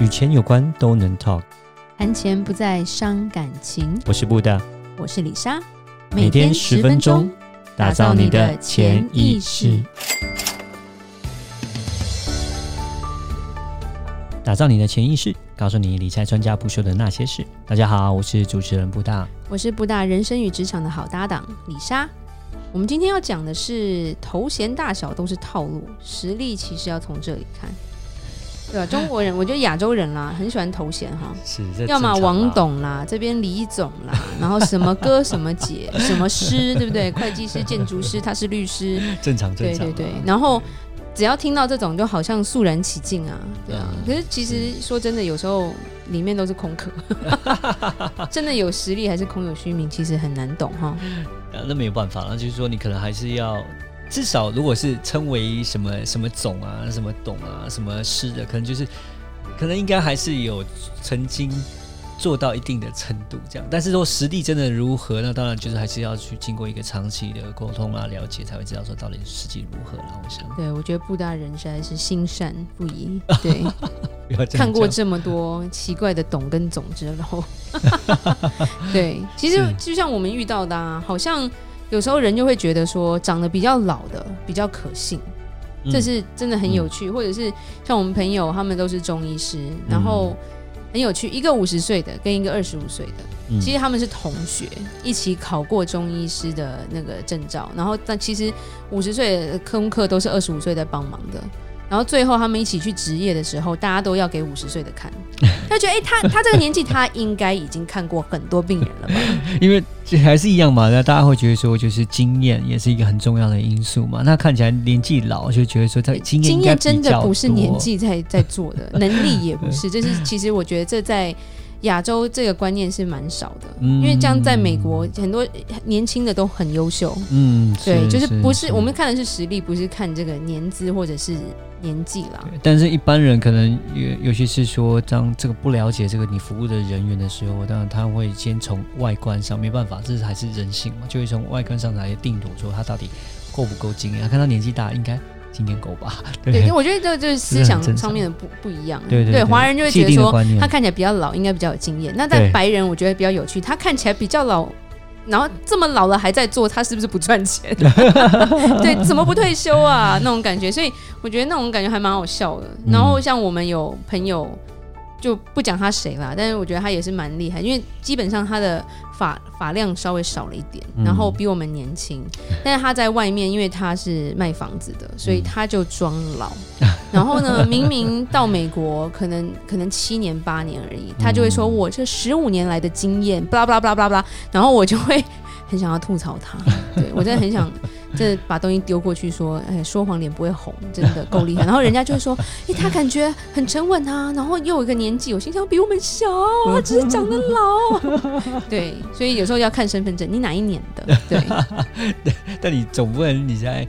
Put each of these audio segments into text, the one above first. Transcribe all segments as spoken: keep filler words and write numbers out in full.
与钱有关都能 talk， 谈钱不再伤感情。我是布大，我是李莎，每天十分钟，打造你的潜意识，打造你的潜意识，告诉你理财专家不说的那些事。大家好，我是主持人布大，我是布大人生与职场的好搭档李莎。我们今天要讲的是头衔大小都是套路，实力其实要从这里看。对啊，中国人我觉得亚洲人啦很喜欢头衔哈，要么王董啦，这边李总啦，然后什么哥什么姐什么师，对不对？会计师、建筑师，他是律师，正常正常。对对对，然后只要听到这种就好像肃然起敬啊，对啊。嗯、可是其实说真的，有时候里面都是空壳，真的有实力还是空有虚名，其实很难懂哈。那没有办法，那就是说你可能还是要。至少如果是称为什么什么总啊什么董啊什么师的，可能就是可能应该还是有曾经做到一定的程度这样，但是说实力真的如何，那当然就是还是要去经过一个长期的沟通啊了解，才会知道说到底实际如何啦。我想对，我觉得布大人实在是心善不已，对看过这么多奇怪的董跟总之后对，其实就像我们遇到的啊，好像有时候人就会觉得说长得比较老的比较可信，嗯、这是真的很有趣，嗯、或者是像我们朋友他们都是中医师，嗯、然后很有趣，一个五十岁的跟一个二十五岁的，嗯、其实他们是同学，一起考过中医师的那个证照，然后但其实五十岁的功课都是二十五岁在帮忙的，然后最后他们一起去职业的时候，大家都要给五十岁的看，他觉得哎、欸，他他这个年纪他应该已经看过很多病人了吧？因为还是一样嘛，那大家会觉得说，就是经验也是一个很重要的因素嘛。那看起来年纪老，就觉得说他经验应该比较多，经验真的不是年纪在在做的，能力也不是，这是其实我觉得这在亚洲这个观念是蛮少的，嗯、因为这样在美国很多年轻的都很优秀，嗯，对，就是不是我们看的是实力，不是看这个年资或者是年纪啦。但是一般人可能尤其是说当这个不了解这个你服务的人员的时候，当然他会先从外观上，没办法，这还是人性嘛，就会从外观上来定夺说他到底够不够经验，他看他年纪大应该经验够吧。 对， 对，我觉得这就是思想上面的 不, 不一样。对对对，华人就会觉得说他看起来比较老应该比较有经验，那在白人我觉得比较有趣，他看起来比较老然后这么老了还在做，他是不是不赚钱对，怎么不退休啊那种感觉，所以我觉得那种感觉还蛮好笑的。然后像我们有朋友就不讲他谁啦，但是我觉得他也是蛮厉害，因为基本上他的发发量稍微少了一点，然后比我们年轻，嗯、但是他在外面因为他是卖房子的，所以他就装老，嗯、然后呢明明到美国可能可能七年八年而已，他就会说我这十五年来的经验 blah blah blah blah blah， 然后我就会很想要吐槽他，对，我真的很想真的把东西丢过去说，哎，说谎脸不会红，真的够厉害。然后人家就会说，哎，他感觉很沉稳啊，然后又有一个年纪，我心想比我们小，他只是长得老。对，所以有时候要看身份证，你哪一年的？对。但你总不能你在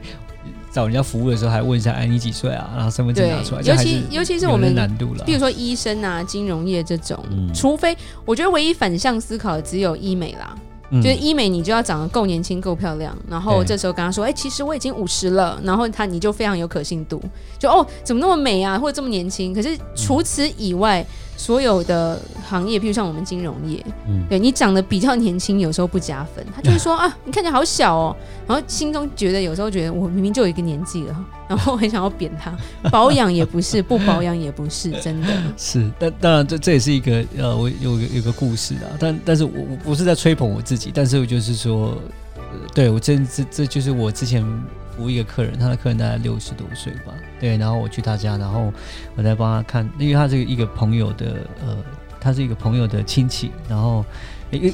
找人家服务的时候还问一下，哎，你几岁啊？然后身份证拿出来，尤其尤其是我们难度了，比如说医生啊、金融业这种，嗯、除非我觉得唯一反向思考的只有医美啦。就是医美你就要长得够年轻够漂亮，然后这时候跟他说哎、欸，其实我已经五十了，然后他你就非常有可信度，就哦怎么那么美啊或者这么年轻。可是除此以外，嗯、所有的行业譬如像我们金融业，嗯、对你长得比较年轻有时候不加分，他就会说啊你看起来好小哦，然后心中觉得有时候觉得我明明就有一个年纪了，然后很想要扁他，保养也不是不保养也不是，真的是。但当然 这, 这也是一个呃我有有个故事啊，但但是 我, 我不是在吹捧我自己，但是我就是说，对我 这, 这, 这就是我之前服务一个客人，他的客人大概六十多岁吧，对，然后我去他家，然后我在帮他看，因为他是一个朋友的，呃，他是一个朋友的亲戚，然后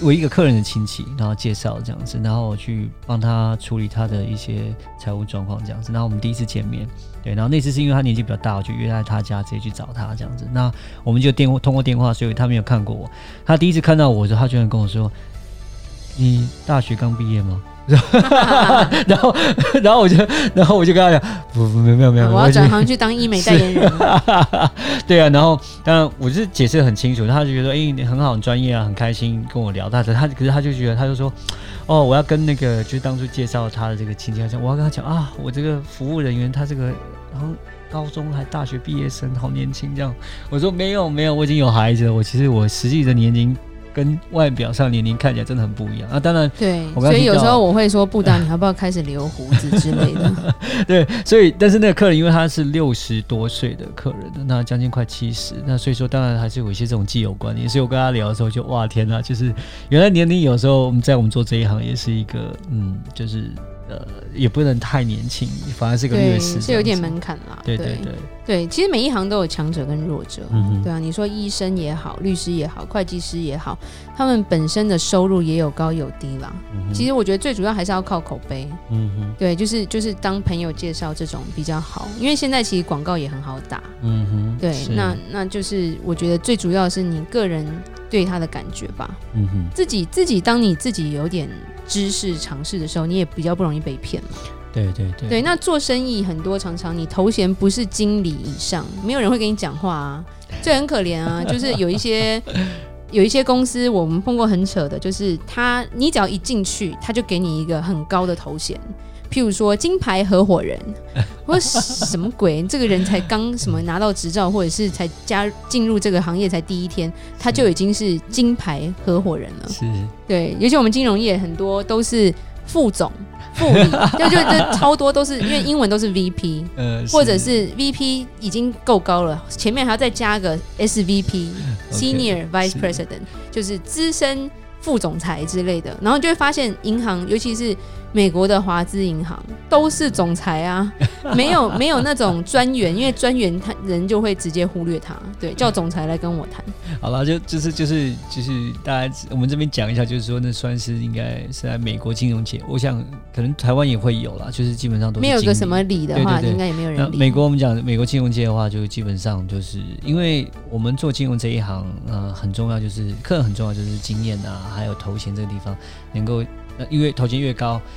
我一个客人的亲戚，然后介绍这样子，然后我去帮他处理他的一些财务状况这样子，然后我们第一次见面，对，然后那次是因为他年纪比较大，我就约在他家直接去找他这样子，那我们就电话通过电话，所以他没有看过我，他第一次看到我的时候，他居然跟我说。你大学刚毕业吗？然后，然后我就，然后我就跟他讲，不，不，没有，没有，没有，我要转行去当医美代言人。对啊，然后当然我是解释得很清楚，他就觉得哎、欸、你很好，很专业啊，很开心跟我聊。但是他可是他就觉得他就说，哦，我要跟那个就是当初介绍他的这个亲戚，我要跟他讲啊，我这个服务人员他这个，然后高中还大学毕业生，好年轻这样。我说没有没有，我已经有孩子了。我其实我实际的年龄跟外表上年龄看起来真的很不一样啊。当然，对，所以有时候我会说，布达你要不要开始留胡子之类的？对，所以但是那个客人因为他是六十多岁的客人，那将近快七十，那所以说当然还是有一些这种既有观念。所以我跟他聊的时候就哇天哪，就是原来年龄有时候我们在我们做这一行也是一个嗯，就是。呃，也不能太年轻，反而是个劣势，是有点门槛啦。对对对 对, 对，其实每一行都有强者跟弱者，嗯、对啊。你说医生也好，律师也好，会计师也好，他们本身的收入也有高有低啦。嗯、其实我觉得最主要还是要靠口碑。嗯哼，对，就是就是当朋友介绍这种比较好，因为现在其实广告也很好打。嗯哼，对，那那就是我觉得最主要是你个人对他的感觉吧。嗯哼，自己自己当你自己有点知识尝试的时候，你也比较不容易被骗嘛。对对对对，那做生意很多常常你头衔不是经理以上，没有人会跟你讲话啊，这很可怜啊。就是有一些有一些公司我们碰过很扯的，就是他你只要一进去他就给你一个很高的头衔，譬如说金牌合伙人，我说什么鬼？这个人才刚什么拿到执照，或者是才加进入这个行业才第一天，他就已经是金牌合伙人了。是，对，尤其我们金融业很多都是副总、副理，就就就超多都是因为英文都是 V P，、呃、或者是 V P 已经够高了，前面还要再加个 S V P、Senior Vice President， 就是资深副总裁之类的，然后就会发现银行，尤其是美国的华资银行都是总裁啊，没有没有那种专员，因为专员他人就会直接忽略他，对，叫总裁来跟我谈。好了，就就是就是就是大家我们这边讲一下，就是说那算是应该是在美国金融界，我想可能台湾也会有啦，就是基本上都是经理，没有个什么理的话，对对对，应该也没有人理。美国我们讲美国金融界的话，就基本上就是因为我们做金融这一行，呃，很重要就是客人很重要就是经验啊，还有头衔这个地方能够。因为头衔越高，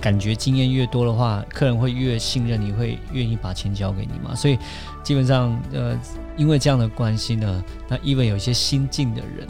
感觉经验越多的话，客人会越信任你，会愿意把钱交给你嘛。所以基本上，呃，因为这样的关系呢，那 even 有一些新进的人，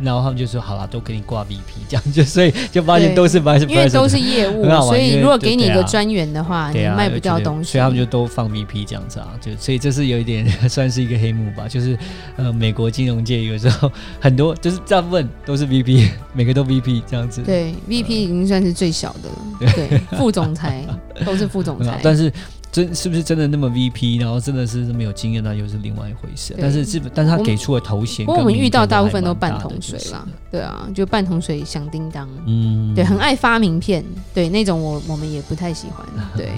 然后他们就说好啦，都给你挂 V P， 这样就所以就发现都是vice president，因为都是业务，所以如果给你一个专员的话，啊、你卖不掉东西，所以他们就都放 V P 这样子啊。就所以这是有一点算是一个黑幕吧，就是呃，美国金融界有时候很多就是大部分都是 V P， 每个都 V P 这样子。对 ，V P 已经算是最小的了。对。对副总裁都是副总裁，但是真是不是真的那么 V P， 然后真的是没有经验，那又是另外一回事。但是但是他给出的头衔，不过我们遇到大部分都半桶水啦，对啊，就半桶水响叮当，嗯，对，很爱发名片，对那种我我们也不太喜欢，对。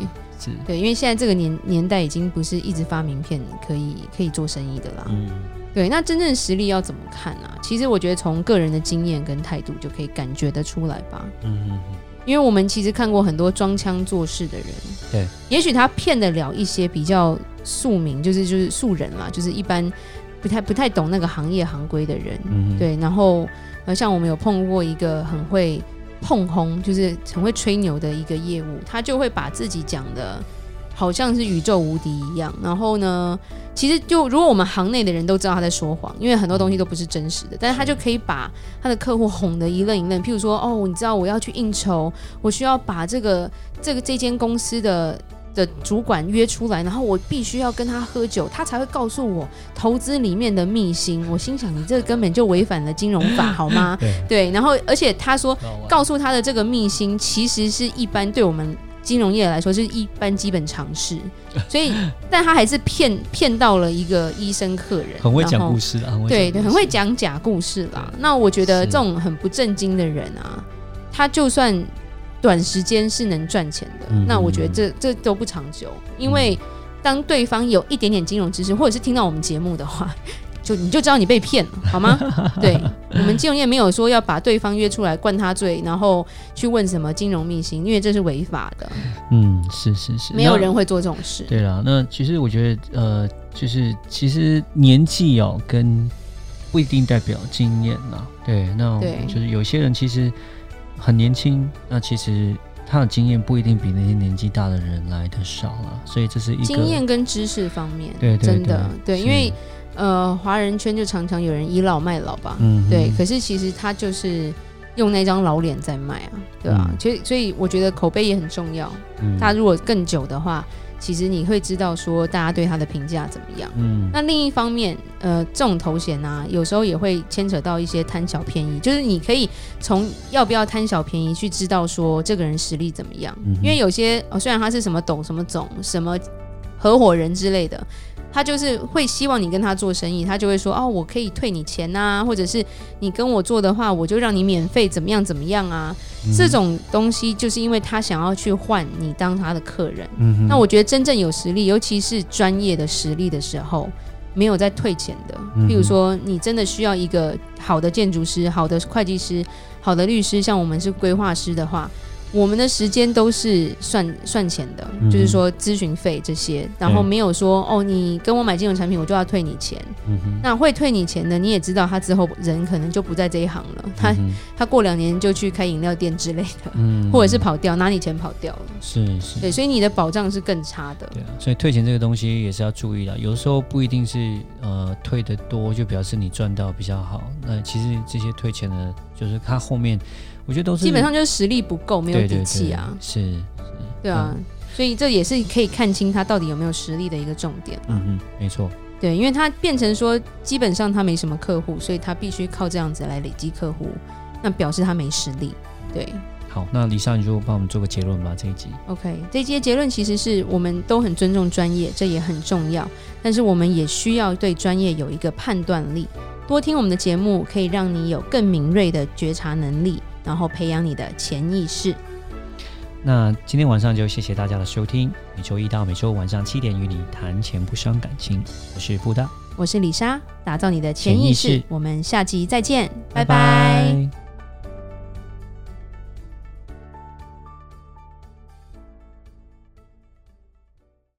对，因为现在这个 年, 年代已经不是一直发名片可以可以做生意的啦。嗯，对，那真正实力要怎么看啊？其实我觉得从个人的经验跟态度就可以感觉得出来吧。嗯嗯嗯。因为我们其实看过很多装腔作势的人，对，也许他骗得了一些比较庶民，就是就是素人啦，就是一般不太不太懂那个行业行规的人，嗯、对。然后像我们有碰过一个很会碰轰，就是很会吹牛的一个业务，他就会把自己讲的好像是宇宙无敌一样。然后呢，其实就如果我们行内的人都知道他在说谎，因为很多东西都不是真实的，但是他就可以把他的客户哄得一愣一愣。譬如说，哦，你知道我要去应酬，我需要把这个这个这间公司的的主管约出来，然后我必须要跟他喝酒，他才会告诉我投资里面的秘辛。我心想，你这根本就违反了金融法，好吗？对, 对。然后，而且他说告诉他的这个秘辛，其实是一般对我们金融业来说是一般基本常识，所以但他还是骗骗到了一个医生客人，很会讲故事啦，对对，很会讲假故事啦。那我觉得这种很不正经的人啊，他就算短时间是能赚钱的，嗯、那我觉得这这都不长久，因为当对方有一点点金融知识，或者是听到我们节目的话，就你就知道你被骗了，好吗？对，我们金融业没有说要把对方约出来灌他罪，然后去问什么金融秘辛，因为这是违法的。嗯，是是是，没有人会做这种事。对啦，那其实我觉得，呃，就是其实年纪哦，跟不一定代表经验啦。对，那就是有些人其实很年轻，那其实他的经验不一定比那些年纪大的人来得少啦，所以这是一个经验跟知识方面，对对对，真的对，因为。呃，华人圈就常常有人倚老卖老吧，嗯，对。可是其实他就是用那张老脸在卖啊，对吧、啊？嗯、所以我觉得口碑也很重要。嗯、大家如果更久的话，其实你会知道说大家对他的评价怎么样。嗯，那另一方面，呃，这种头衔啊，有时候也会牵扯到一些贪小便宜，就是你可以从要不要贪小便宜去知道说这个人实力怎么样。嗯、因为有些、哦、虽然他是什么董、什么总、什么合伙人之类的，他就是会希望你跟他做生意，他就会说哦，我可以退你钱啊，或者是你跟我做的话，我就让你免费怎么样怎么样啊、嗯、这种东西就是因为他想要去换你当他的客人、嗯、那我觉得真正有实力，尤其是专业的实力的时候，没有在退钱的。比如说你真的需要一个好的建筑师、好的会计师、好的律师，像我们是规划师的话，我们的时间都是 算, 算钱的、嗯、就是说咨询费这些，然后没有说哦，你跟我买金融产品我就要退你钱、嗯、那会退你钱的你也知道他之后人可能就不在这一行了， 他,、嗯、他过两年就去开饮料店之类的、嗯、或者是跑掉，拿你钱跑掉了，是是，对，所以你的保障是更差的。对、啊、所以退钱这个东西也是要注意的，有时候不一定是、呃、退得多就表示你赚到比较好，那其实这些退钱的就是他后面我觉得都是基本上就是实力不够，没有底气啊，对对对，是，对啊、嗯，所以这也是可以看清他到底有没有实力的一个重点。嗯嗯，没错，对，因为他变成说基本上他没什么客户，所以他必须靠这样子来累积客户，那表示他没实力。对，好，那李莎，你就帮我们做个结论吧，这一集。OK， 这一集的结论其实是我们都很尊重专业，这也很重要，但是我们也需要对专业有一个判断力。多听我们的节目，可以让你有更敏锐的觉察能力，然后培养你的潜意识。那今天晚上就谢谢大家的收听，每周一到每周晚上七点与你谈钱不伤感情，我是布大，我是李莎，打造你的潜意识，我们下集再见，拜拜。